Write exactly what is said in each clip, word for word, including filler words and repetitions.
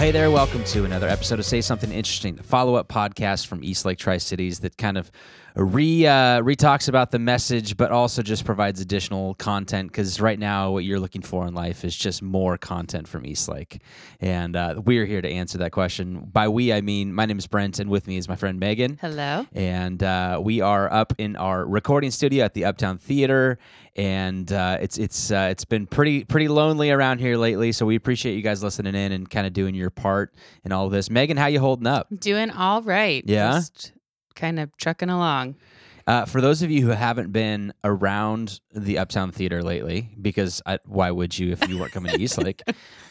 hey there. Welcome to another episode of Say Something Interesting, the follow-up podcast from East Lake Tri-Cities that kind of re uh, re-talks about the message, but also just provides additional content, because right now what you're looking for in life is just more content from East Lake. And uh, we're here to answer that question. By we, I mean, my name is Brent, and with me is my friend Megan. Hello. And uh, we are up in our recording studio at the Uptown Theater, and uh, it's it's uh, it's been pretty pretty lonely around here lately, so we appreciate you guys listening in and kind of doing your part in all of this. Megan, how you holding up? Doing all right. Yeah? Just kind of trucking along. Uh, for those of you who haven't been around the Uptown Theater lately, because I, why would you if you weren't coming to Eastlake?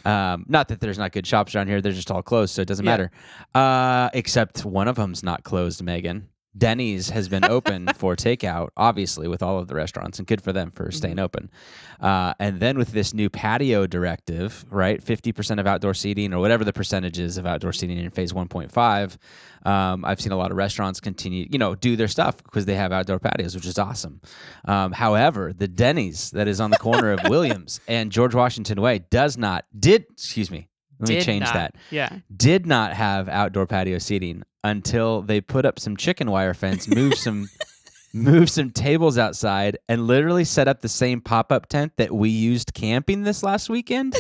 Um, not that there's not good shops around here. They're just all closed, so it doesn't yeah. matter. Uh, except one of them's not closed, Megan. Denny's has been open for takeout, obviously, with all of the restaurants, and good for them for staying mm-hmm. open. Uh, and then with this new patio directive, right, fifty percent of outdoor seating, or whatever the percentage is of outdoor seating in phase one point five, um, I've seen a lot of restaurants continue, you know, do their stuff because they have outdoor patios, which is awesome. Um, however, the Denny's that is on the corner of Williams and George Washington Way does not, did, excuse me, let me change that. Yeah. Did not have outdoor patio seating until they put up some chicken wire fence, moved some moved some tables outside, and literally set up the same pop-up tent that we used camping this last weekend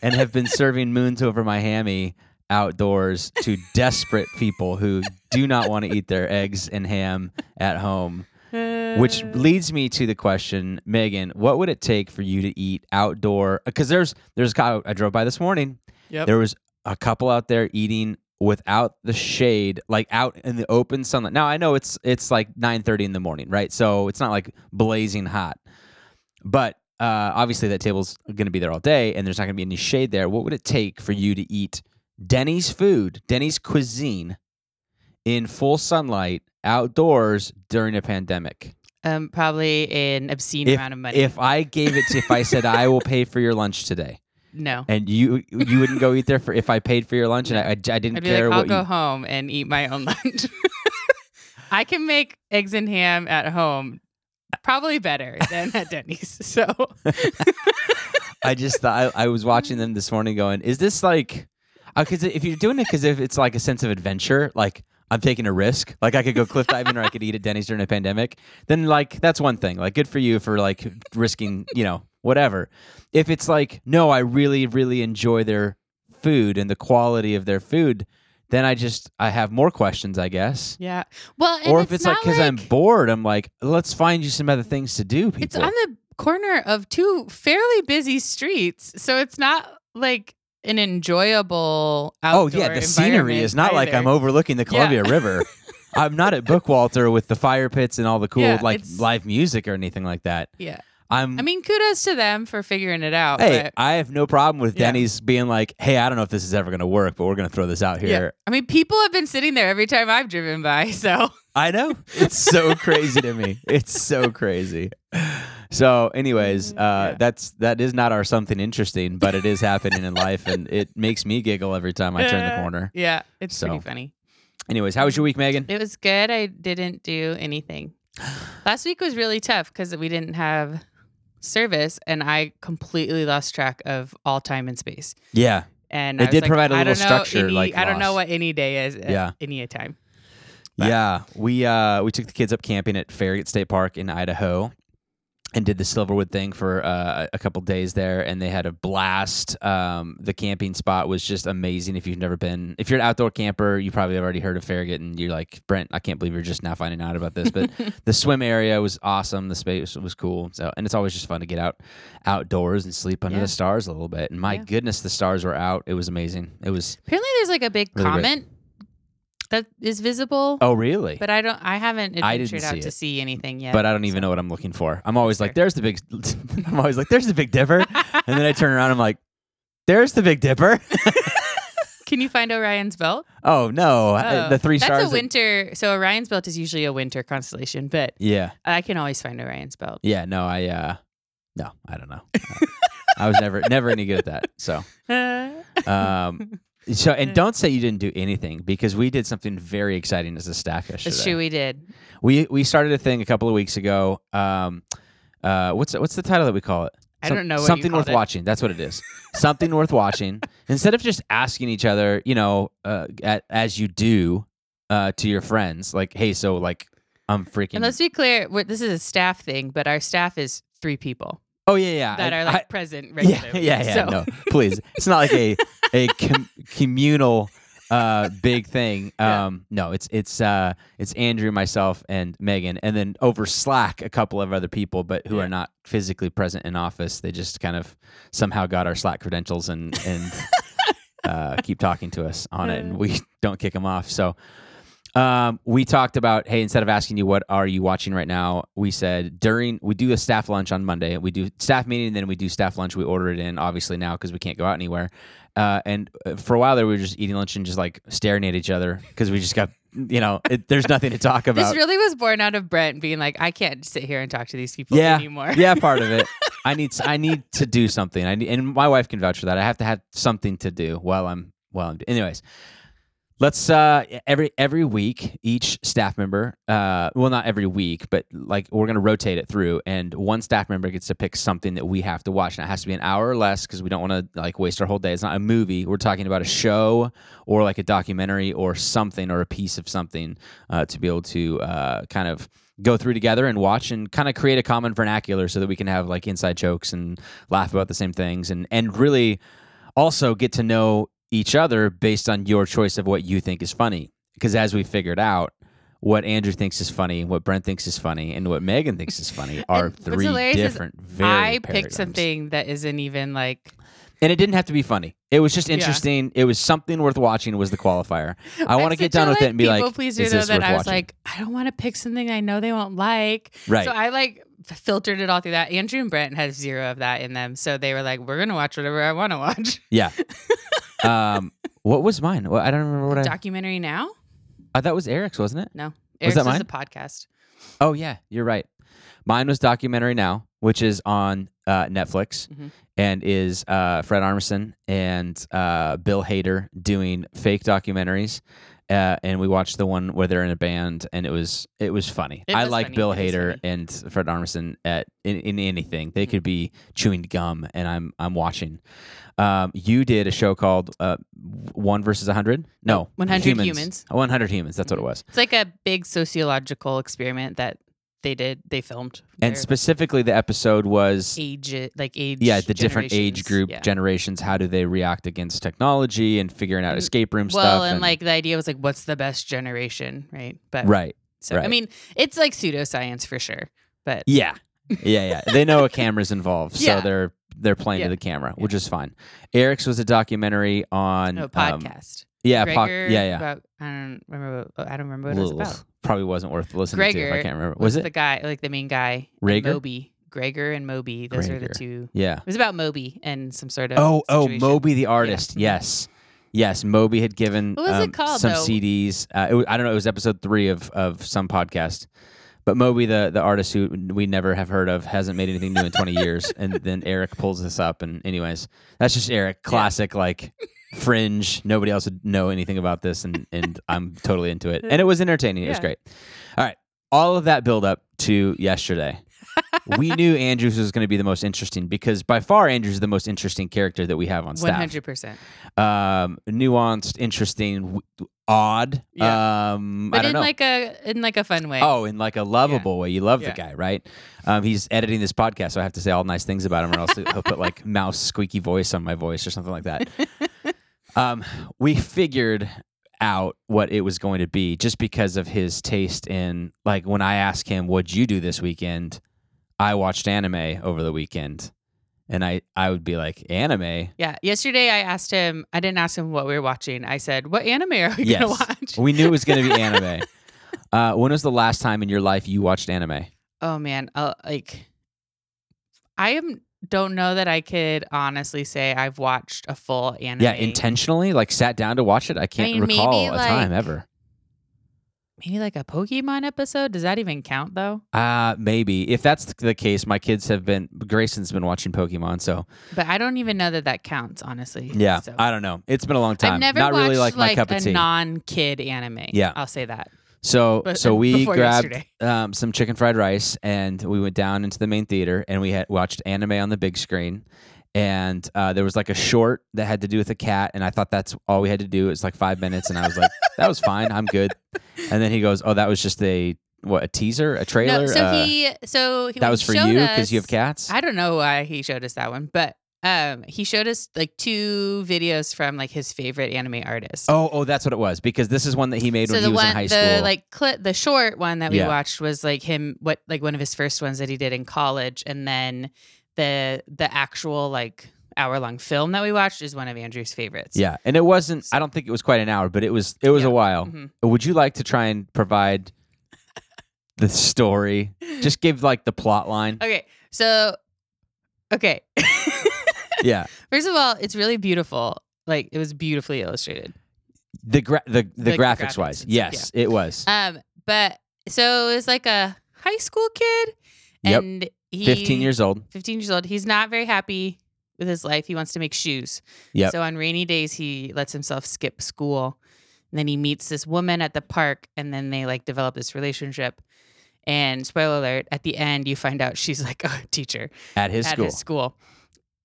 and have been serving moons over my hammy outdoors to desperate people who do not want to eat their eggs and ham at home. Which leads me to the question, Megan, what would it take for you to eat outdoor? Because there's, there's, I drove by this morning. Yep. There was a couple out there eating without the shade, like out in the open sunlight. Now, I know it's it's like nine thirty in the morning, right? So it's not like blazing hot. But uh, obviously that table's going to be there all day, and there's not going to be any shade there. What would it take for you to eat Denny's food, Denny's cuisine, in full sunlight, outdoors, during a pandemic? Um, probably an obscene if, amount of money. If I gave it to, if I said, I will pay for your lunch today. No. And you you wouldn't go eat there for if I paid for your lunch, no. and I, I, I didn't I'd be care like, I'll what go you... home and eat my own lunch. I can make eggs and ham at home probably better than at Denny's. So I just thought, I, I was watching them this morning going, is this like, because uh, if you're doing it, because if it's like a sense of adventure, like, I'm taking a risk. Like, I could go cliff diving or I could eat at Denny's during a pandemic. Then, like, that's one thing. Like, good for you for, like, risking, you know, whatever. If it's like, no, I really, really enjoy their food and the quality of their food, then I just, I have more questions, I guess. Yeah. Well, and or if it's, it's like, because like... I'm bored, I'm like, let's find you some other things to do, people. It's on the corner of two fairly busy streets. So it's not like an enjoyable outdoor environment. Oh, yeah, the scenery is not either. Like I'm overlooking the Columbia yeah. River. I'm not at Bookwalter with the fire pits and all the cool yeah, like live music or anything like that. Yeah. I'm, I mean, kudos to them for figuring it out. Hey, but, I have no problem with yeah. Denny's being like, hey, I don't know if this is ever going to work, but we're going to throw this out here. Yeah. I mean, people have been sitting there every time I've driven by, so. I know. It's so crazy to me. It's so crazy. So anyways, uh, yeah. that's, that is not our something interesting, but it is happening in life, and it makes me giggle every time I turn the corner. Yeah, it's so, pretty funny. Anyways, how was your week, Megan? It was good. I didn't do anything. Last week was really tough because we didn't have service, and I completely lost track of all time and space. Yeah. And it did like, provide a little structure. Any, like I don't loss. know what any day is at yeah. any time. But. Yeah. We, uh, we took the kids up camping at Farragut State Park in Idaho, and did the Silverwood thing for uh, a couple days there, and they had a blast. Um, the camping spot was just amazing. If you've never been, if you're an outdoor camper, you probably have already heard of Farragut, and you're like, Brent, I can't believe you're just now finding out about this. But the swim area was awesome. The space was cool. So, and it's always just fun to get out outdoors and sleep under yeah. the stars a little bit. And my yeah. goodness, the stars were out. It was amazing. It was apparently there's like a big really comment. Great. That is visible. Oh, really? But I don't. I haven't adventured out to see anything yet. But I don't even know what I'm looking for. I'm always like, "There's the big." I'm always like, "There's the Big Dipper," and then I turn around. I'm like, "There's the Big Dipper." Can you find Orion's Belt? Oh no, oh. I, the three That's stars. That's a winter. So Orion's Belt is usually a winter constellation, but yeah, I can always find Orion's Belt. Yeah. No, I. Uh, no, I don't know. I was never, never any good at that. So. Um, So and don't say you didn't do anything, because we did something very exciting as a staff yesterday. That's true, we did. We we started a thing a couple of weeks ago. Um, uh, what's what's the title that we call it? I don't know what something worth it. watching. That's what it is. Something worth watching. Instead of just asking each other, you know, uh, at, as you do uh, to your friends, like, hey, so like, I'm freaking. And let's be clear, this is a staff thing, but our staff is three people. Oh yeah, yeah. That I, are like I, present regularly. Yeah, yeah. yeah so. No, please. It's not like a a com- communal uh, big thing. Um, yeah. No, it's it's uh, it's Andrew, myself, and Megan, and then over Slack a couple of other people, but who yeah. are not physically present in office. They just kind of somehow got our Slack credentials and and uh, keep talking to us on it, and we don't kick them off. So. Um, we talked about, hey, instead of asking you, what are you watching right now? We said during, we do a staff lunch on Monday. We do staff meeting, then we do staff lunch. We order it in, obviously, now because we can't go out anywhere. Uh, and for a while there, we were just eating lunch and just like staring at each other because we just got, you know, it, there's nothing to talk about. This really was born out of Brent being like, I can't sit here and talk to these people yeah, anymore. yeah, part of it. I need to, I need to do something. I need, and my wife can vouch for that. I have to have something to do while I'm, while I'm, anyways. Let's uh, every every week, each staff member, uh, well, not every week, but like we're gonna rotate it through, and one staff member gets to pick something that we have to watch, and it has to be an hour or less because we don't want to like waste our whole day. It's not a movie; we're talking about a show or like a documentary or something or a piece of something uh, to be able to uh, kind of go through together and watch and kind of create a common vernacular so that we can have like inside jokes and laugh about the same things, and and really also get to know each other based on your choice of what you think is funny. Because as we figured out, what Andrew thinks is funny, what Brent thinks is funny, and what Megan thinks is funny are three different very I paradigms. Picked something that isn't even like... And it didn't have to be funny. It was just interesting. Yeah. It was something worth watching was the qualifier. I want to get done like, with it and be like, is this worth watching? I was like, I don't want to pick something I know they won't like. Right. So I like filtered it all through that. Andrew and Brent had zero of that in them. So they were like, we're going to watch whatever I want to watch. Yeah. um, what was mine? Well, I don't remember what I... Documentary Now? Uh, that was Eric's, wasn't it? No. Eric's was, that was mine? The podcast. Oh, yeah. You're right. Mine was Documentary Now, which is on uh, Netflix mm-hmm. and is uh, Fred Armisen and uh, Bill Hader doing fake documentaries. Uh, and we watched the one where they're in a band, and it was it was funny. It was I like funny. Bill Hader and Fred Armisen at in, in anything. They mm-hmm. could be chewing gum, and I'm I'm watching. Um, you did a show called uh, One versus a Hundred. No, one hundred humans. humans. one hundred Humans. That's mm-hmm. what it was. It's like a big sociological experiment that they did. They filmed, and specifically the episode was age, like age. Yeah, the different age group yeah. generations. How do they react against technology and figuring out escape room well, stuff? Well, and, and like the idea was like, what's the best generation, right? But right. So right. I mean, it's like pseudoscience for sure. But yeah, yeah, yeah. They know a camera's involved, yeah. so they're they're playing yeah. to the camera, yeah. which is fine. Eric's was a documentary on no, podcast. Um, yeah, Gregor, po- yeah, yeah, about, I don't remember. I don't remember what it was about. Probably wasn't worth listening Gregor to. If I can't remember. Was, was it the guy, like the main guy? Gregor, Moby, Gregor, and Moby. Those Gregor. are the two. Yeah, it was about Moby and some sort of. Oh, situation. oh, Moby the artist. Yeah. Yes, yes. Moby had given what was um, it called, some though? C Ds. Uh, it was, I don't know. It was episode three of of some podcast. But Moby, the, the artist who we never have heard of, hasn't made anything new in twenty years. And then Eric pulls this up. And anyways, that's just Eric. Classic, yeah. like. Fringe. Nobody else would know anything about this, and, and I'm totally into it. And it was entertaining. It yeah. was great. All right. All of that build up to yesterday. We knew Andrews was going to be the most interesting because by far Andrews is the most interesting character that we have on staff. one hundred percent Um, nuanced, interesting, w- odd. Yeah. Um, but I don't in know. like a in like a fun way. Oh, in like a lovable yeah. way. You love yeah. the guy, right? Um, he's editing this podcast, so I have to say all nice things about him, or else he'll put like mouse squeaky voice on my voice or something like that. Um, we figured out what it was going to be just because of his taste in, like, when I asked him, what'd you do this weekend? I watched anime over the weekend, and I, I would be like, anime? Yeah. Yesterday I asked him, I didn't ask him what we were watching. I said, what anime are we yes. going to watch? We knew it was going to be anime. Uh, when was the last time in your life you watched anime? Oh, man. Uh, like, I am... don't know that I could honestly say I've watched a full anime. Yeah, intentionally, like sat down to watch it. I can't I mean, recall a like, time ever. Maybe like a Pokemon episode. Does that even count though? Uh, maybe. If that's the case, my kids have been, Grayson's been watching Pokemon, so. But I don't even know that that counts, honestly. Yeah, so. I don't know. It's been a long time. I've never Not watched really like, like my cup a of tea. non-kid anime. Yeah. I'll say that. So but, so we grabbed um, some chicken fried rice, and we went down into the main theater, and we had watched anime on the big screen. And uh, there was like a short that had to do with a cat, and I thought that's all we had to do. It was like five minutes, and I was like, that was fine. I'm good. And then he goes, oh, that was just a... What, a teaser? A trailer? No, so uh, he, so he, that was for you because you have cats? I don't know why he showed us that one, but um, he showed us like two videos from like his favorite anime artists. Oh, oh, that's what it was, because this is one that he made so when he was one, in high school. The like cl- the short one that we yeah. watched was like him, what like one of his first ones that he did in college, and then the the actual like hour-long film that we watched is one of Andrew's favorites. Yeah, and it wasn't. So, I don't think it was quite an hour, but it was it was yeah. a while. Mm-hmm. Would you like to try and provide the story? Just give like the plot line. Okay. So, okay. Yeah. First of all, it's really beautiful. Like, it was beautifully illustrated. The gra- the, the, the graphics, graphics wise. Yes, yeah. It was. Um, but so it was like a high school kid, and yep. he fifteen years old. fifteen years old. He's not very happy with his life. He wants to make shoes. Yeah. So on rainy days, he lets himself skip school, and then he meets this woman at the park, and then they like develop this relationship. And spoiler alert, at the end, you find out she's like a teacher at his, at school. his school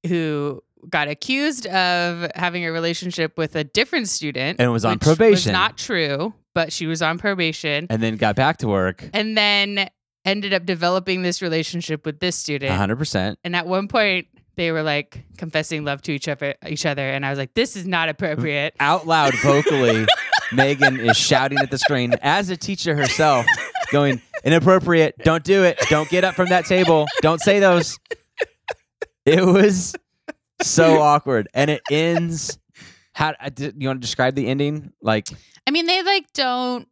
who got accused of having a relationship with a different student. And was on which probation. Was not true, but she was on probation. And then got back to work. And then ended up developing this relationship with this student. one hundred percent. And at one point, they were like confessing love to each other, each other. And I was like, this is not appropriate. Out loud, vocally, Megan is shouting at the screen as a teacher herself, going... Inappropriate. Don't do it. Don't get up from that table. Don't say those. It was so awkward. And it ends. How do you want to describe the ending? Like, I mean, they like don't.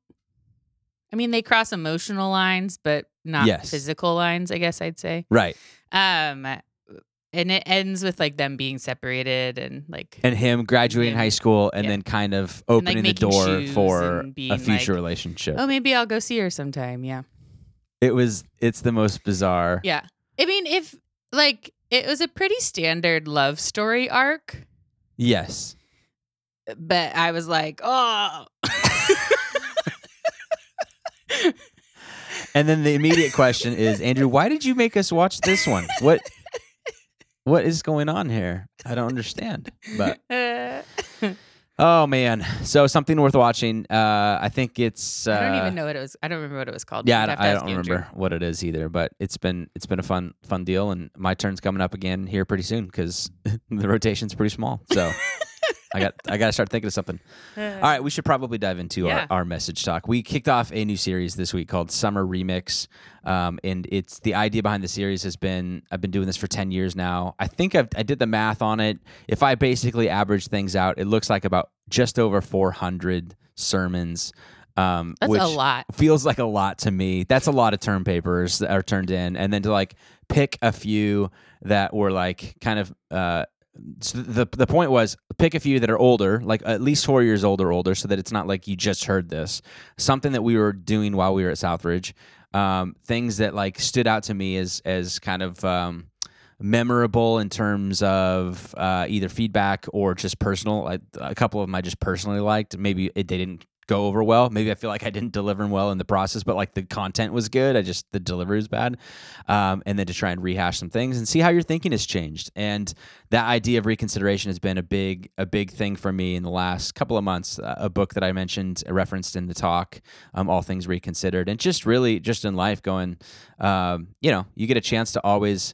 I mean, they cross emotional lines, but not yes. physical lines, I guess I'd say. Right. Um, and it ends with like them being separated and like. And him graduating him, high school and yeah. then kind of opening and, like, the door for a future like, relationship. Oh, maybe I'll go see her sometime. Yeah. It was, it's the most bizarre. Yeah. I mean, if, like, it was a pretty standard love story arc. Yes. But I was like, oh. And then the immediate question is, Andrew, why did you make us watch this one? What, what is going on here? I don't understand. But, oh, man. So something worth watching. Uh, I think it's... Uh, I don't even know what it was. I don't remember what it was called. Yeah, I don't, I don't remember Andrew. what it is either, but it's been it's been a fun fun deal, and my turn's coming up again here pretty soon because the rotation's pretty small. So I got I got to start thinking of something. All right, we should probably dive into yeah. our, our message talk. We kicked off a new series this week called Summer Remix, um, and it's the idea behind the series has been... I've been doing this for ten years now. I think I've, I did the math on it. If I basically average things out, it looks like about... just over four hundred sermons. Um, That's which a lot. Feels like a lot to me. That's a lot of term papers that are turned in. And then to like pick a few that were like kind of, uh, so the the point was pick a few that are older, like at least four years old or older, so that it's not like you just heard this. Something that we were doing while we were at Southridge. Um, things that like stood out to me as, as kind of, um, memorable in terms of uh, either feedback or just personal. I, a couple of them I just personally liked. Maybe it, they didn't go over well. Maybe I feel like I didn't deliver them well in the process, but like the content was good. I just, the delivery was bad. Um, and then to try and rehash some things and see how your thinking has changed. And that idea of reconsideration has been a big, a big thing for me in the last couple of months. Uh, a book that I mentioned, referenced in the talk, um, All Things Reconsidered, and just really just in life going, um, you know, you get a chance to always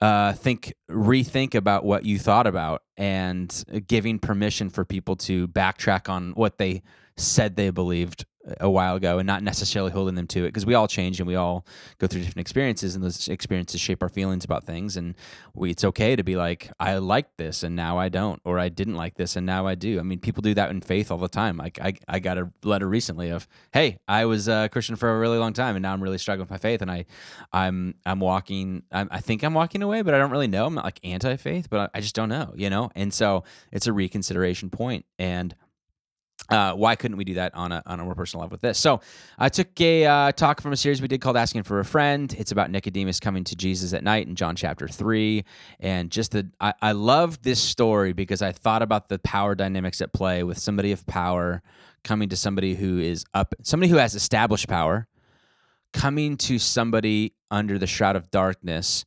Uh, think, rethink about what you thought about, and giving permission for people to backtrack on what they said they believed a while ago, and not necessarily holding them to it, because we all change and we all go through different experiences, and those experiences shape our feelings about things. And we, it's okay to be like, I liked this and now I don't, or I didn't like this and now I do. I mean, people do that in faith all the time. Like I, I got a letter recently of, hey, I was a Christian for a really long time and now I'm really struggling with my faith, and I, I'm, I'm walking. I'm, I think I'm walking away, but I don't really know. I'm not like anti-faith, but I, I just don't know, you know. And so it's a reconsideration point, and Uh, why couldn't we do that on a on a more personal level with this? So I took a uh, talk from a series we did called Asking for a Friend. It's about Nicodemus coming to Jesus at night in John chapter three. And just the, I, I love this story because I thought about the power dynamics at play with somebody of power coming to somebody who is up, somebody who has established power, coming to somebody under the shroud of darkness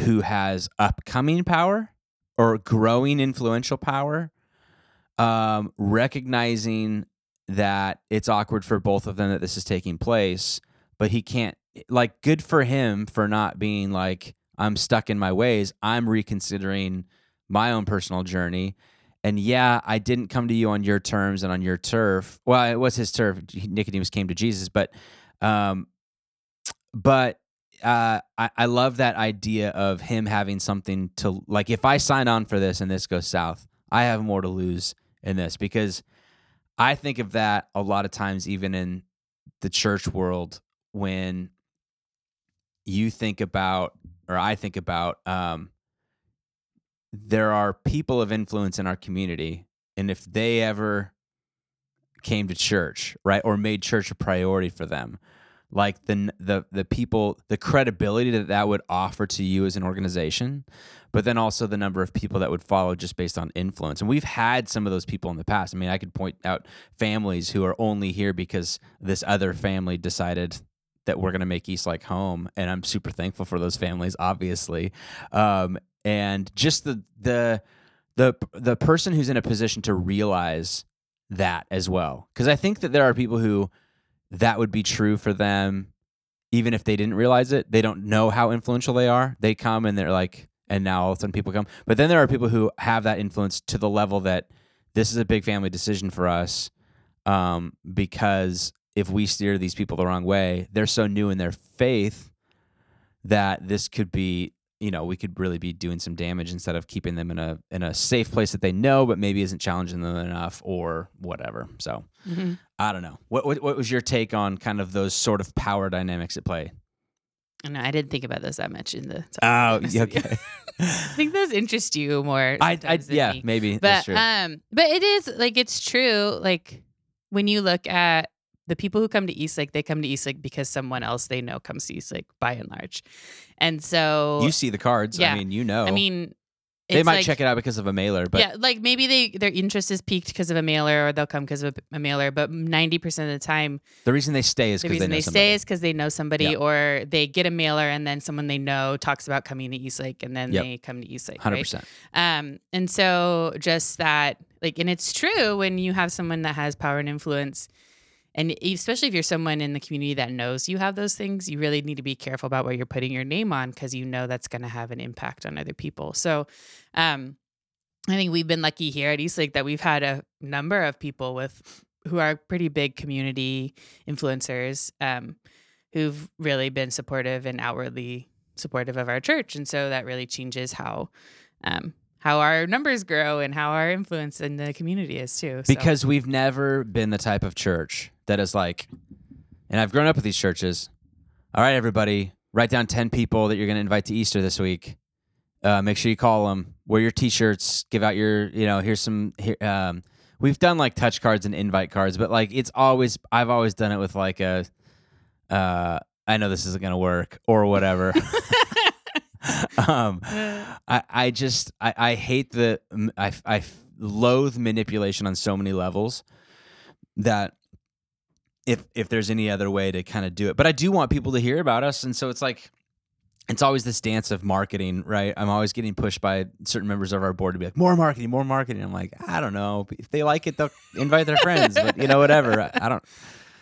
who has upcoming power or growing influential power. Um, recognizing that it's awkward for both of them that this is taking place, but he can't, like, good for him for not being like, I'm stuck in my ways. I'm reconsidering my own personal journey. And yeah, I didn't come to you on your terms and on your turf. Well, it was his turf. Nicodemus came to Jesus, but, um, but, uh, I, I love that idea of him having something to, like, if I sign on for this and this goes south, I have more to lose in this, because I think of that a lot of times, even in the church world, when you think about, or I think about, um, there are people of influence in our community, and if they ever came to church, right, or made church a priority for them, like the the the people, the credibility that that would offer to you as an organization, but then also the number of people that would follow just based on influence. And we've had some of those people in the past. I mean, I could point out families who are only here because this other family decided that we're going to make Eastlake home, and I'm super thankful for those families, obviously. Um, and just the the the the person who's in a position to realize that as well, because I think that there are people who that would be true for them, even if they didn't realize it. They don't know how influential they are. They come and they're like, and now all of a sudden people come. But then there are people who have that influence to the level that this is a big family decision for us, um, because if we steer these people the wrong way, they're so new in their faith that this could be, you know, we could really be doing some damage instead of keeping them in a in a safe place that they know, but maybe isn't challenging them enough or whatever. So mm-hmm. I don't know. What, what what was your take on kind of those sort of power dynamics at play? I know I didn't think about those that much in the. Oh, okay. I think those interest you more. I, I than yeah, me. Maybe. But that's true. um, but it is like it's true. Like when you look at the people who come to Eastlake, they come to Eastlake because someone else they know comes to Eastlake by and large. And so you see the cards. Yeah. I mean, you know, I mean, they might like, check it out because of a mailer, but yeah, like maybe they, their interest is piqued because of a mailer, or they'll come because of a, a mailer. But ninety percent of the time, the reason they stay is because the they, they stay is because they know somebody, yep. Or they get a mailer and then someone they know talks about coming to Eastlake, and then yep. They come to Eastlake. one hundred percent. Right? Um, and so just that, like, and it's true when you have someone that has power and influence. And especially if you're someone in the community that knows you have those things, you really need to be careful about what you're putting your name on, because you know that's going to have an impact on other people. So um, I think we've been lucky here at Eastlake that we've had a number of people with who are pretty big community influencers um, who've really been supportive and outwardly supportive of our church. And so that really changes how um, how our numbers grow and how our influence in the community is too. So. Because we've never been the type of church that is like, and I've grown up with these churches. All right, everybody, write down ten people that you're going to invite to Easter this week. Uh, make sure you call them. Wear your T-shirts. Give out your, you know, here's some. Here, um, we've done like touch cards and invite cards, but like it's always, I've always done it with like a, uh, I know this isn't going to work or whatever. um, I, I just, I, I hate the, I, I loathe manipulation on so many levels that. If if there's any other way to kind of do it. But I do want people to hear about us. And so it's like, it's always this dance of marketing, right? I'm always getting pushed by certain members of our board to be like, more marketing, more marketing. I'm like, I don't know. If they like it, they'll invite their friends. But, you know, whatever. I, I don't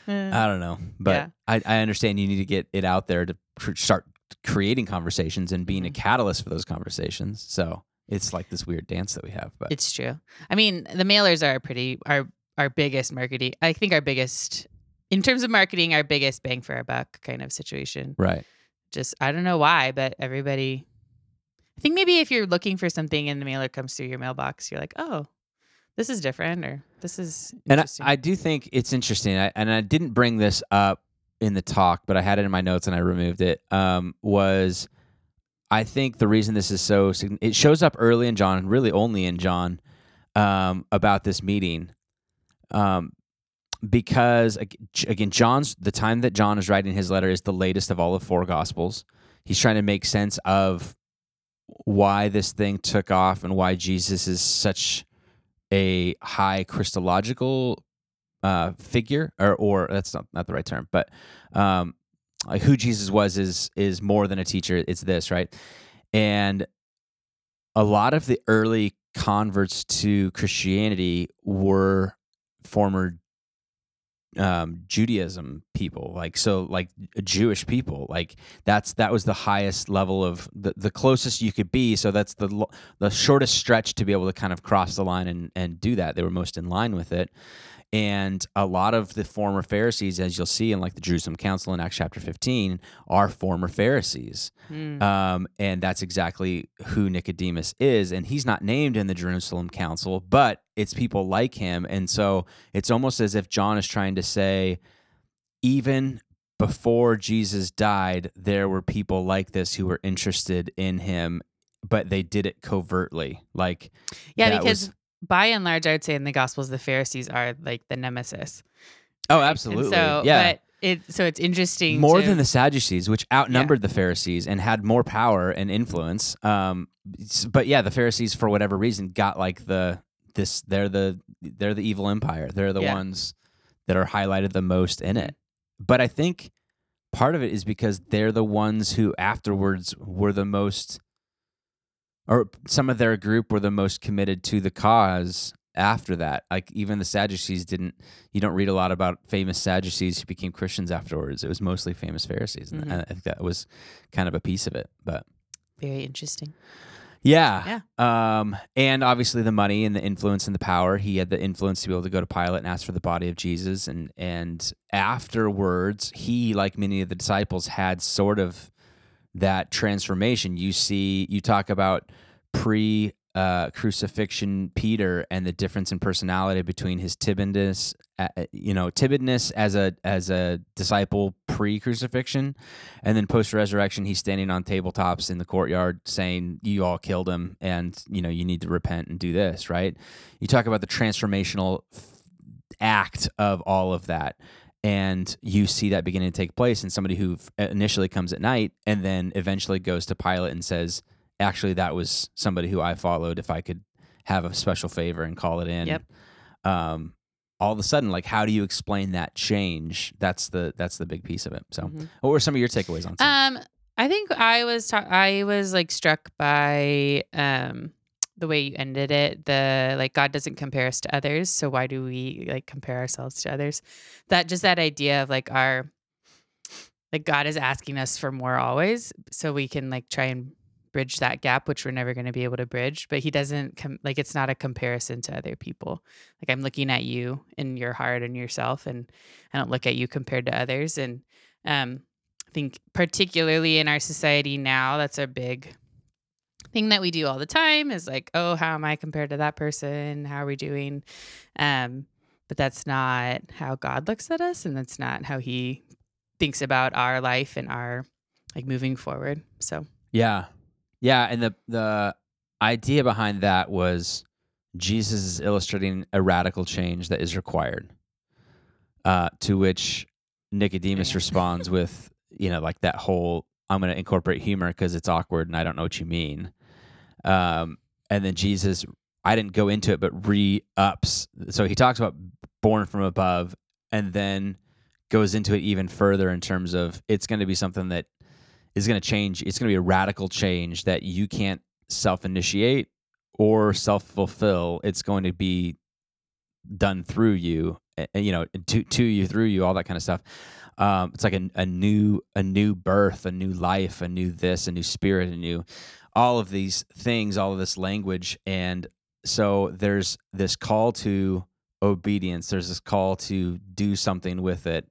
I don't know. But yeah. I, I understand you need to get it out there to pr- start creating conversations and being mm-hmm. a catalyst for those conversations. So it's like this weird dance that we have. But it's true. I mean, the mailers are pretty, our, our biggest marketing, I think our biggest... In terms of marketing, our biggest bang for our buck kind of situation. Right. Just, I don't know why, but everybody, I think maybe if you're looking for something and the mailer comes through your mailbox, you're like, oh, this is different or this is interesting. And I, I do think it's interesting. I, and I didn't bring this up in the talk, but I had it in my notes and I removed it, um, was I think the reason this is so, it shows up early in John, really only in John, um, about this meeting. Um, because, again, John's the time that John is writing his letter is the latest of all the four Gospels. He's trying to make sense of why this thing took off and why Jesus is such a high Christological uh, figure, or or that's not, not the right term, but um, like who Jesus was is is more than a teacher. It's this, right? And a lot of the early converts to Christianity were former um, Judaism people, like so, like Jewish people, like that's that was the highest level of the, the closest you could be. So that's the the shortest stretch to be able to kind of cross the line and and do that. They were most in line with it, and a lot of the former Pharisees, as you'll see in like the Jerusalem Council in Acts chapter fifteen, are former Pharisees, mm. um, and that's exactly who Nicodemus is. And he's not named in the Jerusalem Council, but it's people like him, and so it's almost as if John is trying to say, even before Jesus died, there were people like this who were interested in him, but they did it covertly. Like, yeah, because was, by and large, I would say in the Gospels, the Pharisees are like the nemesis. Oh, right? Absolutely. And so, yeah. But it, so it's interesting. More to, than the Sadducees, which outnumbered yeah. the Pharisees and had more power and influence. Um, but yeah, the Pharisees, for whatever reason, got like the this. They're the they're the evil empire. They're the yeah. ones that are highlighted the most in it. But I think part of it is because they're the ones who afterwards were the most, or some of their group were the most committed to the cause after that. Like even the Sadducees didn't, you don't read a lot about famous Sadducees who became Christians afterwards. It was mostly famous Pharisees. Mm-hmm. And I think that was kind of a piece of it, but. Very interesting. Yeah. yeah. Um, and obviously the money and the influence and the power. He had the influence to be able to go to Pilate and ask for the body of Jesus. And, and afterwards, he, like many of the disciples, had sort of that transformation. You see, you talk about pre, uh, crucifixion Peter and the difference in personality between his timidness, uh, you know, timidness as a as a disciple pre-crucifixion, and then post-resurrection, he's standing on tabletops in the courtyard saying, "You all killed him, and you know, you need to repent and do this." Right? You talk about the transformational act of all of that. And you see that beginning to take place in somebody who initially comes at night and then eventually goes to Pilate and says, actually, that was somebody who I followed. If I could have a special favor and call it in. Yep. Um, all of a sudden, like, how do you explain that change? That's the that's the big piece of it. So mm-hmm. What were some of your takeaways on something? Um, I think I was ta- I was like struck by um, the way you ended it, the like God doesn't compare us to others, so why do we like compare ourselves to others? That just that idea of like our like God is asking us for more always, so we can like try and bridge that gap, which we're never going to be able to bridge. But He doesn't com- like it's not a comparison to other people. Like I'm looking at you and your heart and yourself, and I don't look at you compared to others. And um, I think particularly in our society now, that's a big thing that we do all the time is like, oh, how am I compared to that person? How are we doing? Um, but that's not how God looks at us, and that's not how He thinks about our life and our like moving forward. So yeah, yeah, and the the idea behind that was Jesus is illustrating a radical change that is required. Uh, to which Nicodemus yeah. responds with, you know, like that whole I'm going to incorporate humor because it's awkward and I don't know what you mean. Um, and then Jesus, I didn't go into it, but re-ups. So he talks about born from above and then goes into it even further in terms of it's going to be something that is going to change. It's going to be a radical change that you can't self-initiate or self-fulfill. It's going to be done through you, you know, to, to you, through you, all that kind of stuff. Um, it's like a, a new, a new birth, a new life, a new this, a new spirit, a new, all of these things, all of this language. And so there's this call to obedience. There's this call to do something with it.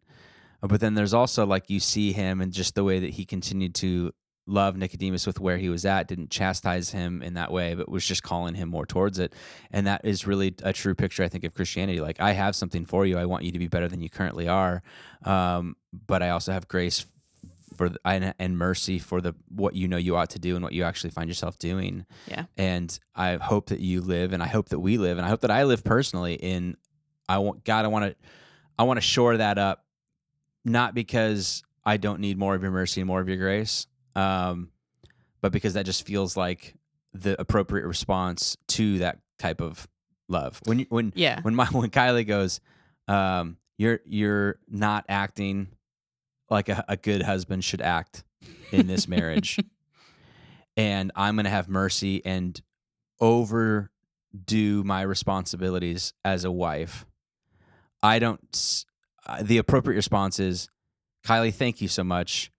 But then there's also like you see Him and just the way that He continued to love Nicodemus with where he was at, didn't chastise him in that way, but was just calling him more towards it. And that is really a true picture, I think, of Christianity. Like, I have something for you. I want you to be better than you currently are. Um, but I also have grace for the, and, and mercy for the what you know you ought to do and what you actually find yourself doing. Yeah. And I hope that you live, and I hope that we live, and I hope that I live personally in I want God. I want to. I want to shore that up, not because I don't need more of your mercy and more of your grace, um, but because that just feels like the appropriate response to that type of love. When you, when yeah. when my when Kylie goes, um, you're you're not acting like a, a good husband should act in this marriage, and I'm gonna have mercy and overdo my responsibilities as a wife. I don't. Uh, the appropriate response is, Kylie, thank you so much.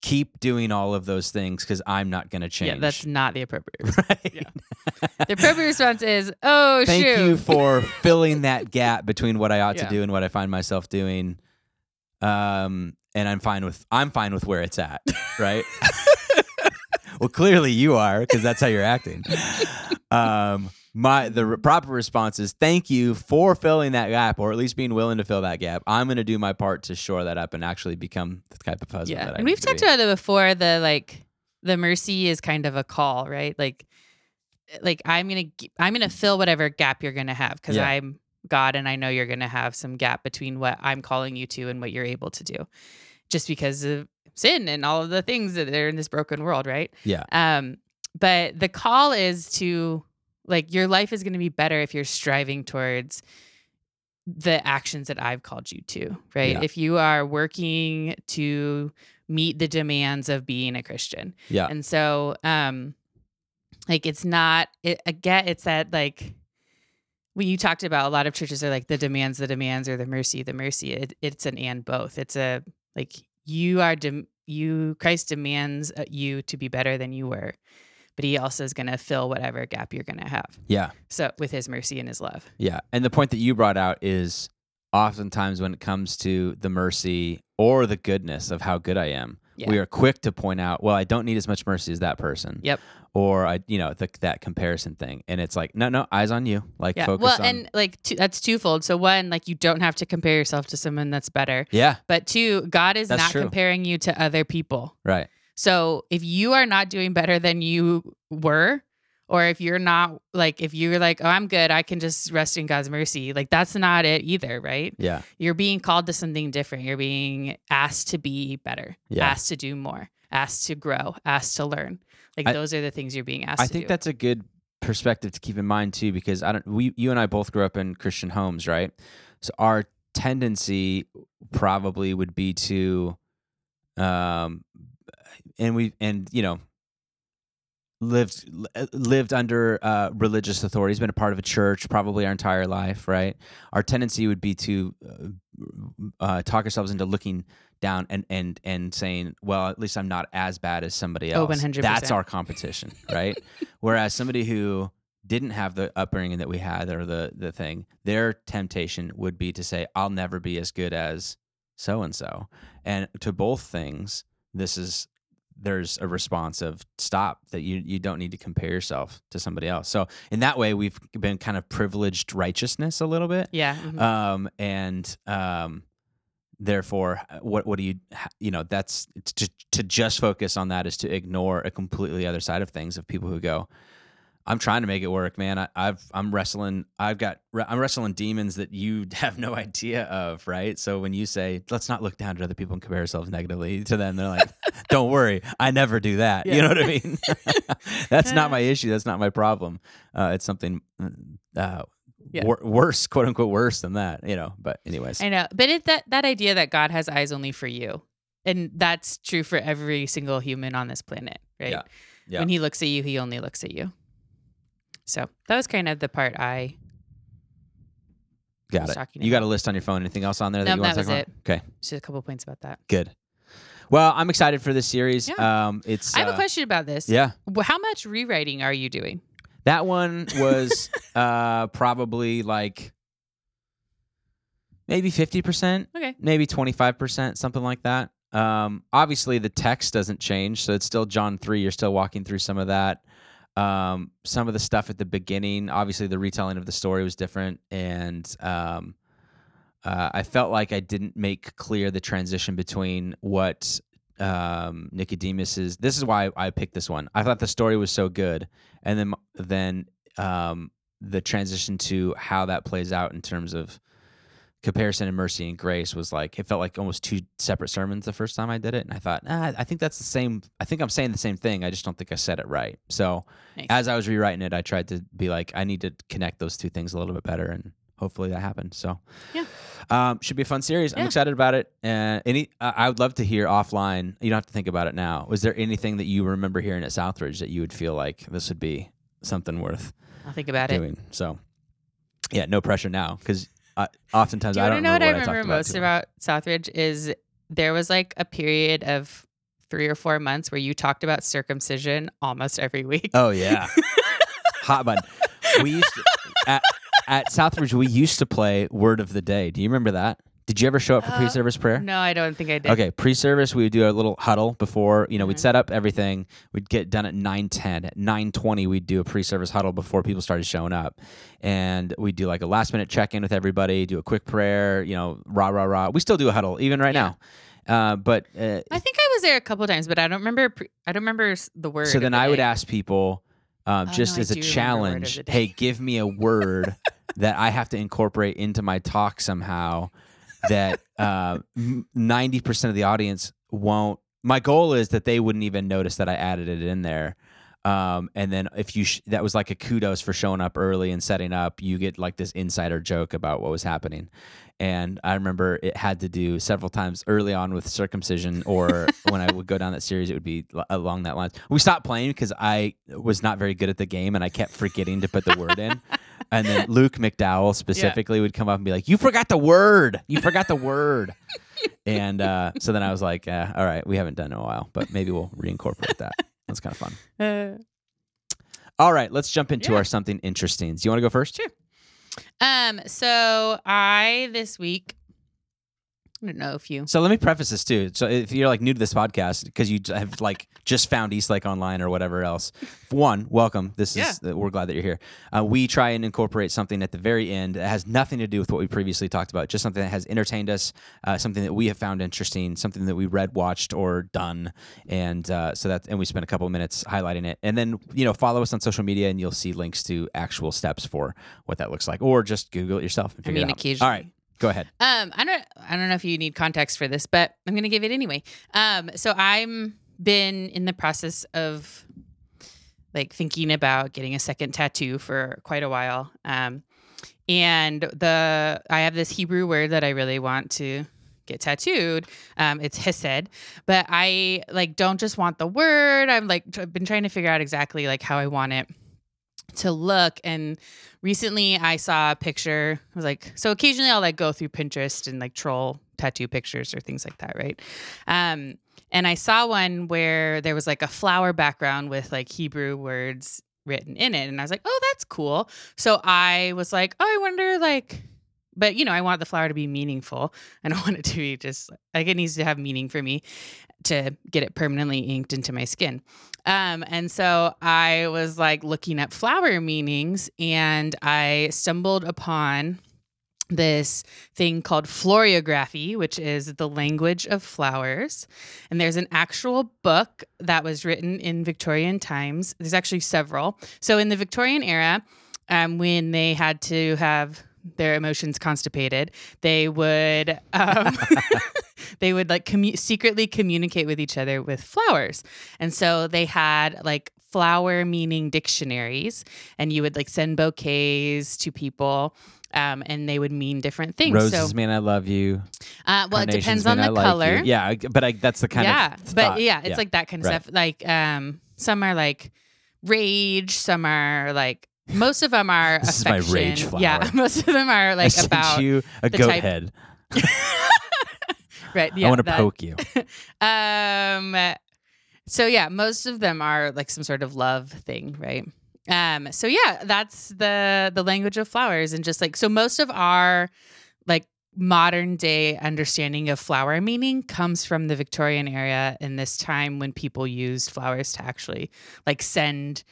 Keep doing all of those things because I'm not going to change. Yeah, that's not the appropriate response. Right? Yeah. The appropriate response is, oh, thank shoot. Thank you for filling that gap between what I ought yeah. to do and what I find myself doing. Um, and I'm fine with I'm fine with where it's at, right? Well, clearly you are because that's how you're acting. Um, my the re- proper response is thank you for filling that gap, or at least being willing to fill that gap. I'm going to do my part to shore that up and actually become the type of husband. Yeah, that I and we've talked be. about it before. The like the mercy is kind of a call, right? Like, like I'm gonna I'm gonna fill whatever gap you're gonna have because yeah. I'm God and I know you're gonna have some gap between what I'm calling you to and what you're able to do, just because of sin and all of the things that are in this broken world, right? Yeah. Um, but the call is to, like, your life is going to be better if you're striving towards the actions that I've called you to, right? Yeah. If you are working to meet the demands of being a Christian. Yeah. And so, um, like, it's not, it, again, it's that, like, what you talked about, a lot of churches are like the demands, the demands, or the mercy, the mercy. It, it's an and both. It's a, like, you are, de- you, Christ demands you to be better than you were, but he also is going to fill whatever gap you're going to have. Yeah. So with his mercy and his love. Yeah. And the point that you brought out is oftentimes when it comes to the mercy or the goodness of how good I am, yeah. we are quick to point out, well, I don't need as much mercy as that person. Yep. Or I, you know, the, that comparison thing. And it's like, no, no, eyes on you. Like yeah. focus well, on. Well, and like two, that's twofold. So one, like you don't have to compare yourself to someone that's better. Yeah. But two, God is that's not true. comparing you to other people. Right. So if you are not doing better than you were, or if you're not like, if you're like, oh, I'm good, I can just rest in God's mercy. Like that's not it either. Right. Yeah. You're being called to something different. You're being asked to be better, yeah. asked to do more, asked to grow, asked to learn. Like I, those are the things you're being asked I to do. I think that's a good perspective to keep in mind too, because I don't, we, you and I both grew up in Christian homes, right? So our tendency probably would be to, um, and we and you know lived lived under uh, religious authorities, been a part of a church probably our entire life, right? Our tendency would be to uh, talk ourselves into looking down and and and saying, well, at least I'm not as bad as somebody else. Oh, one hundred percent. That's our competition, right? Whereas somebody who didn't have the upbringing that we had or the the thing, their temptation would be to say, I'll never be as good as so and so, and to both things, this is. There's a response of stop, that you you don't need to compare yourself to somebody else. So in that way, we've been kind of privileged righteousness a little bit. Yeah. Mm-hmm. Um, and um, therefore, what what do you, you know, that's to, to just focus on that is to ignore a completely other side of things of people who go, I'm trying to make it work, man. I, I've I'm wrestling. I've got I'm wrestling demons that you have no idea of, right? So when you say, let's not look down to other people and compare ourselves negatively to them, they're like, don't worry, I never do that. Yeah. You know what I mean? That's not my issue. That's not my problem. Uh, it's something uh, yeah. wor- worse, quote unquote, worse than that. You know. But anyways, I know. But it, that that idea that God has eyes only for you, and that's true for every single human on this planet, right? Yeah. Yeah. When he looks at you, he only looks at you. So that was kind of the part I got was it. Talking you about. Got a list on your phone. Anything else on there that nope, you want that to talk was about? It. Okay. Just a couple of points about that. Good. Well, I'm excited for this series. Yeah. Um, it's. I have uh, a question about this. Yeah. How much rewriting are you doing? That one was uh, probably like maybe fifty percent. Okay. Maybe twenty-five percent, something like that. Um, obviously, the text doesn't change, so it's still John three. You're still walking through some of that. Um, some of the stuff at the beginning, obviously the retelling of the story was different, and um, uh, I felt like I didn't make clear the transition between what um, Nicodemus is. This is why I picked this one. I thought the story was so good, and then then um, the transition to how that plays out in terms of comparison and mercy and grace was like, it felt like almost two separate sermons the first time I did it. And I thought, ah, I think that's the same. I think I'm saying the same thing. I just don't think I said it right. So nice. As I was rewriting it, I tried to be like, I need to connect those two things a little bit better. And hopefully that happened. So yeah, um, should be a fun series. Yeah. I'm excited about it. Uh, any, uh, I would love to hear offline. You don't have to think about it now. Was there anything that you remember hearing at Southridge that you would feel like this would be something worth I'll think about doing? It. So yeah, no pressure now. Cause Uh, oftentimes, do I don't know what I, what I remember about most about Southridge is there was like a period of three or four months where you talked about circumcision almost every week. Oh yeah, hot button. We used to, at, at Southridge we used to play Word of the Day. Do you remember that? Did you ever show up for uh, pre-service prayer? No, I don't think I did. Okay, pre-service, we would do a little huddle before, you know, mm-hmm. we'd set up everything. We'd get done at nine ten. At nine twenty, we'd do a pre-service huddle before people started showing up. And we'd do like a last-minute check-in with everybody, do a quick prayer, you know, rah, rah, rah. We still do a huddle, even right yeah. now. Uh, but uh, I think I was there a couple of times, but I don't remember pre- I don't remember the word. So then I would ask people, um, oh, just no, as a challenge, hey, give me a word that I have to incorporate into my talk somehow. That uh, ninety percent of the audience won't. My goal is that they wouldn't even notice that I added it in there. Um, and then if you, sh- that was like a kudos for showing up early and setting up, you get like this insider joke about what was happening. And I remember it had to do several times early on with circumcision, or when I would go down that series, it would be l- along that line. We stopped playing because I was not very good at the game and I kept forgetting to put the word in. And then Luke McDowell specifically yeah. would come up and be like, you forgot the word. You forgot the word. And uh, so then I was like, uh, all right, we haven't done it in a while, but maybe we'll reincorporate that. That's kind of fun. Uh, All right, let's jump into yeah. our something interesting. Do you want to go first? Sure. Um, so I, this week, I don't know if you... So let me preface this too. So if you're like new to this podcast, because you have like just found Eastlake online or whatever else, one, welcome. This is, yeah. we're glad that you're here. Uh, we try and incorporate something at the very end that has nothing to do with what we previously talked about, just something that has entertained us, uh, something that we have found interesting, something that we read, watched, or done. And uh, so that, and we spent a couple of minutes highlighting it. And then, you know, follow us on social media and you'll see links to actual steps for what that looks like, or just Google it yourself and figure I mean, it out. Occasionally. All right. Go ahead. Um, I don't. I don't know if you need context for this, but I'm going to give it anyway. Um, so I'm been in the process of like thinking about getting a second tattoo for quite a while. Um, and the I have this Hebrew word that I really want to get tattooed. Um, it's hesed, but I like don't just want the word. I'm like t- I've been trying to figure out exactly like how I want it to look. And recently I saw a picture. I was like, so occasionally I'll like go through Pinterest and like troll tattoo pictures or things like that. Right. Um, and I saw one where there was like a flower background with like Hebrew words written in it. And I was like, oh, that's cool. So I was like, oh, I wonder like, but you know, I want the flower to be meaningful. I don't want it to be just like, it needs to have meaning for me to get it permanently inked into my skin. Um, and so I was like looking up flower meanings, and I stumbled upon this thing called florography, which is the language of flowers. And there's an actual book that was written in Victorian times. There's actually several. So in the Victorian era, um, when they had to have their emotions constipated, they would, um, they would like commu- secretly communicate with each other with flowers. And so they had like flower meaning dictionaries, and you would like send bouquets to people. Um, and they would mean different things. Roses so, mean I love you. Uh, well, it depends on the like color. You. Yeah. But I, that's the kind yeah, of, but thought. yeah, it's yeah. like that kind of right. stuff. Like, um, some are like rage. Some are like, most of them are this affection. Is my rage flower. Yeah, most of them are like I sent about you a goat type... head. Right. Yeah, I want to that... poke you. um. So yeah, most of them are like some sort of love thing, right? Um. So yeah, that's the the language of flowers, and just like so, most of our like modern day understanding of flower meaning comes from the Victorian era in this time when people used flowers to actually like send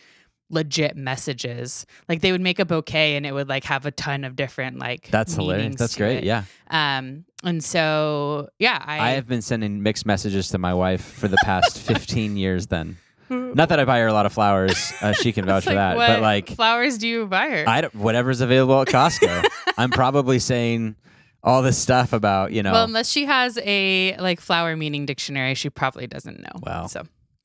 legit messages. Like they would make a bouquet and it would like have a ton of different like that's hilarious that's great it. yeah um and so yeah I, I have been sending mixed messages to my wife for the past fifteen years then Not that I buy her a lot of flowers. Uh, she can vouch like, for that. What but like, flowers do you buy her? I don't, whatever's available at Costco. I'm probably saying all this stuff about, you know. Well, unless she has a like flower meaning dictionary, she probably doesn't know. Well, so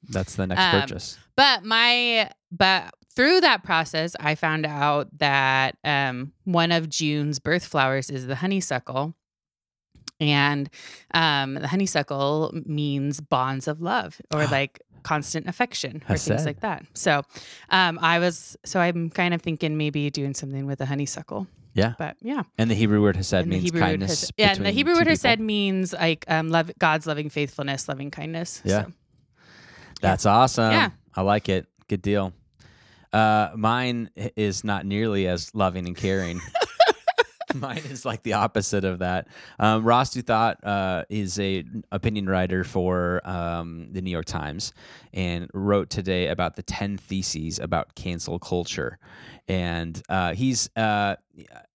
that's the next um, purchase. But my but through that process, I found out that um, one of June's birth flowers is the honeysuckle. And um, the honeysuckle means bonds of love or like constant affection or hesed. Things like that. So um, I was, so I'm kind of thinking maybe doing something with a honeysuckle. Yeah. But yeah. And the Hebrew word hesed and means kindness. Hesed, yeah. And the Hebrew word hesed means like um, love, God's loving faithfulness, loving kindness. Yeah. So. That's yeah. awesome. Yeah. I like it. Good deal. Uh, mine is not nearly as loving and caring. Mine is like the opposite of that. Um, Ross Douthat uh, is an opinion writer for um, the New York Times and wrote today about the ten theses about cancel culture. And uh, he's... Uh,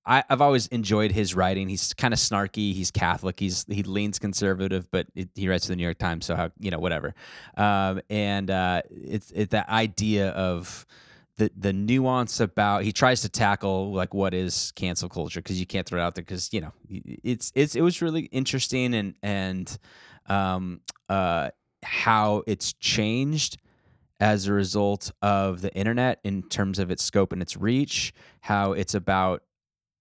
I, I've always enjoyed his writing. He's kind of snarky. He's Catholic. He's he leans conservative, but it, he writes for the New York Times, so how, you know, whatever. Um, and uh, it's it, that idea of... The, the nuance about he tries to tackle like what is cancel culture because you can't throw it out there because you know it's it's it was really interesting and and um, uh, how it's changed as a result of the internet in terms of its scope and its reach, how it's about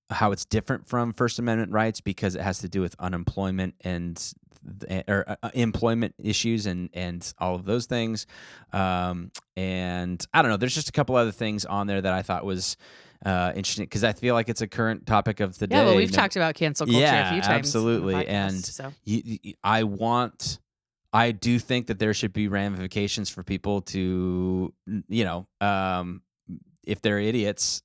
how it's different from First Amendment rights because it has to do with unemployment and or uh, employment issues and, and all of those things. Um, and I don't know, there's just a couple other things on there that I thought was uh, interesting because I feel like it's a current topic of the yeah, day. Yeah, well, we've and, talked about cancel culture yeah, a few times. Absolutely. Podcast, and so. you, you, I want, I do think that there should be ramifications for people to, you know, um, if they're idiots,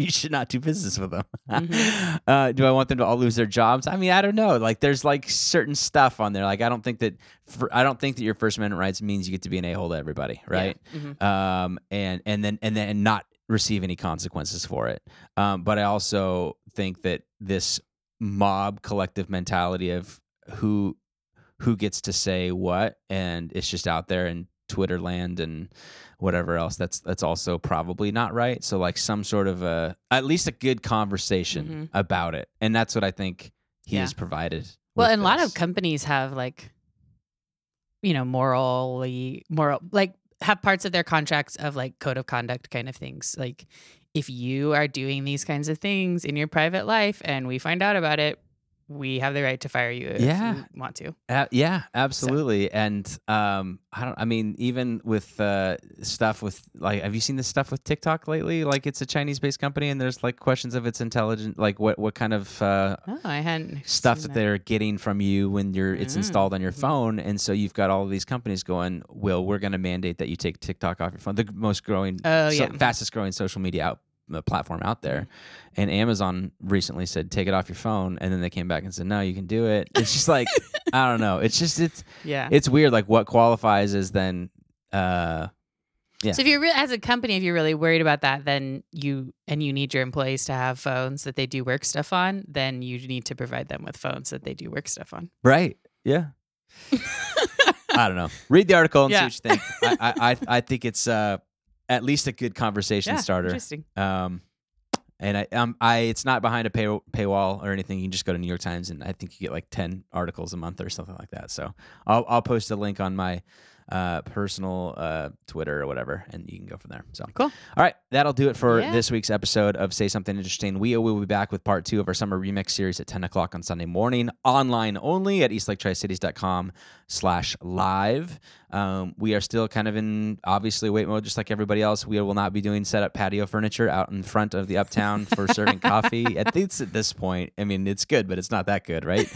you should not do business with them. Mm-hmm. Uh, do I want them to all lose their jobs? I mean, I don't know. Like, there's like certain stuff on there. Like, I don't think that. For, I don't think that your First Amendment rights means you get to be an a-hole to everybody, right? Yeah. Mm-hmm. Um, and and then and then and not receive any consequences for it. Um, but I also think that this mob collective mentality of who who gets to say what, and it's just out there and. Twitter land and whatever else that's that's also probably not right. So like some sort of a at least a good conversation mm-hmm. about it, and that's what I think he yeah. has provided. Well, and this. A lot of companies have like, you know, morally moral like have parts of their contracts of like code of conduct kind of things. Like if you are doing these kinds of things in your private life and we find out about it, we have the right to fire you if yeah. you want to. Uh, yeah, absolutely. So. And um, I don't. I mean, even with uh, stuff with like, have you seen this stuff with TikTok lately? Like, it's a Chinese-based company, and there's like questions of its intelligent, like what what kind of uh, oh, I hadn't stuff that, that they're getting from you when you're it's mm-hmm. installed on your phone, and so you've got all of these companies going, "Well, we're going to mandate that you take TikTok off your phone." The most growing, oh, yeah. so, fastest-growing social media out. The platform out there, and Amazon recently said take it off your phone, and then they came back and said no, you can do it. It's just like I don't know. It's just it's yeah. It's weird. Like what qualifies is then uh, yeah. So if you're re- as a company, if you're really worried about that, then you and you need your employees to have phones that they do work stuff on. Then you need to provide them with phones that they do work stuff on. Right? Yeah. I don't know. Read the article and yeah. see what you think. I, I I I think it's uh. At least a good conversation yeah, starter. Interesting. Um, and I, um, I, it's not behind a pay, paywall or anything. You can just go to New York Times, and I think you get like ten articles a month or something like that. So I'll, I'll post a link on my uh, personal uh, Twitter or whatever, and you can go from there. So cool. All right, that'll do it for yeah. this week's episode of Say Something Interesting. We will be back with part two of our summer remix series at ten o'clock on Sunday morning, online only at eastlake tri cities dot com slash live. Um, we are still kind of in obviously wait mode, just like everybody else. We will not be doing set up patio furniture out in front of the Uptown for serving coffee. At least at this point, I mean, it's good, but it's not that good, right?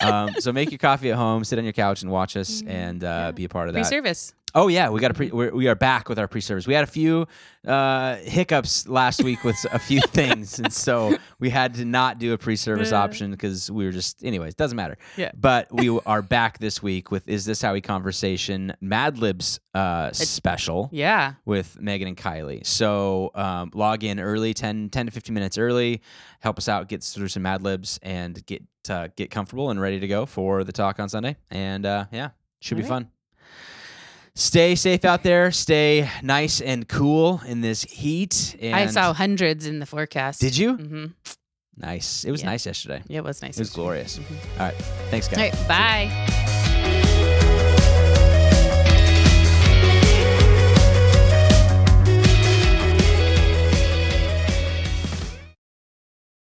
Um, so make your coffee at home, sit on your couch, and watch us, and uh, yeah. be a part of that. Pre-service. Oh yeah, we got a pre. We're, we are back with our pre-service. We had a few uh, hiccups last week with a few things, and so we had to not do a pre-service yeah. option because we were just. Anyways, doesn't matter. Yeah. But we are back this week with "Is This How We Conversation?" Mad Libs uh, it, special. Yeah. With Megan and Kylie, so um, log in early, ten, ten to fifteen minutes early. Help us out, get through some Mad Libs, and get uh, get comfortable and ready to go for the talk on Sunday. And uh, yeah, should All be right. fun. Stay safe out there. Stay nice and cool in this heat. And I saw hundreds in the forecast. Did you? Mm-hmm. Nice. It was yeah. nice yesterday. Yeah, it was nice. It was yesterday. Glorious. Mm-hmm. All right. Thanks, guys. All right. Bye.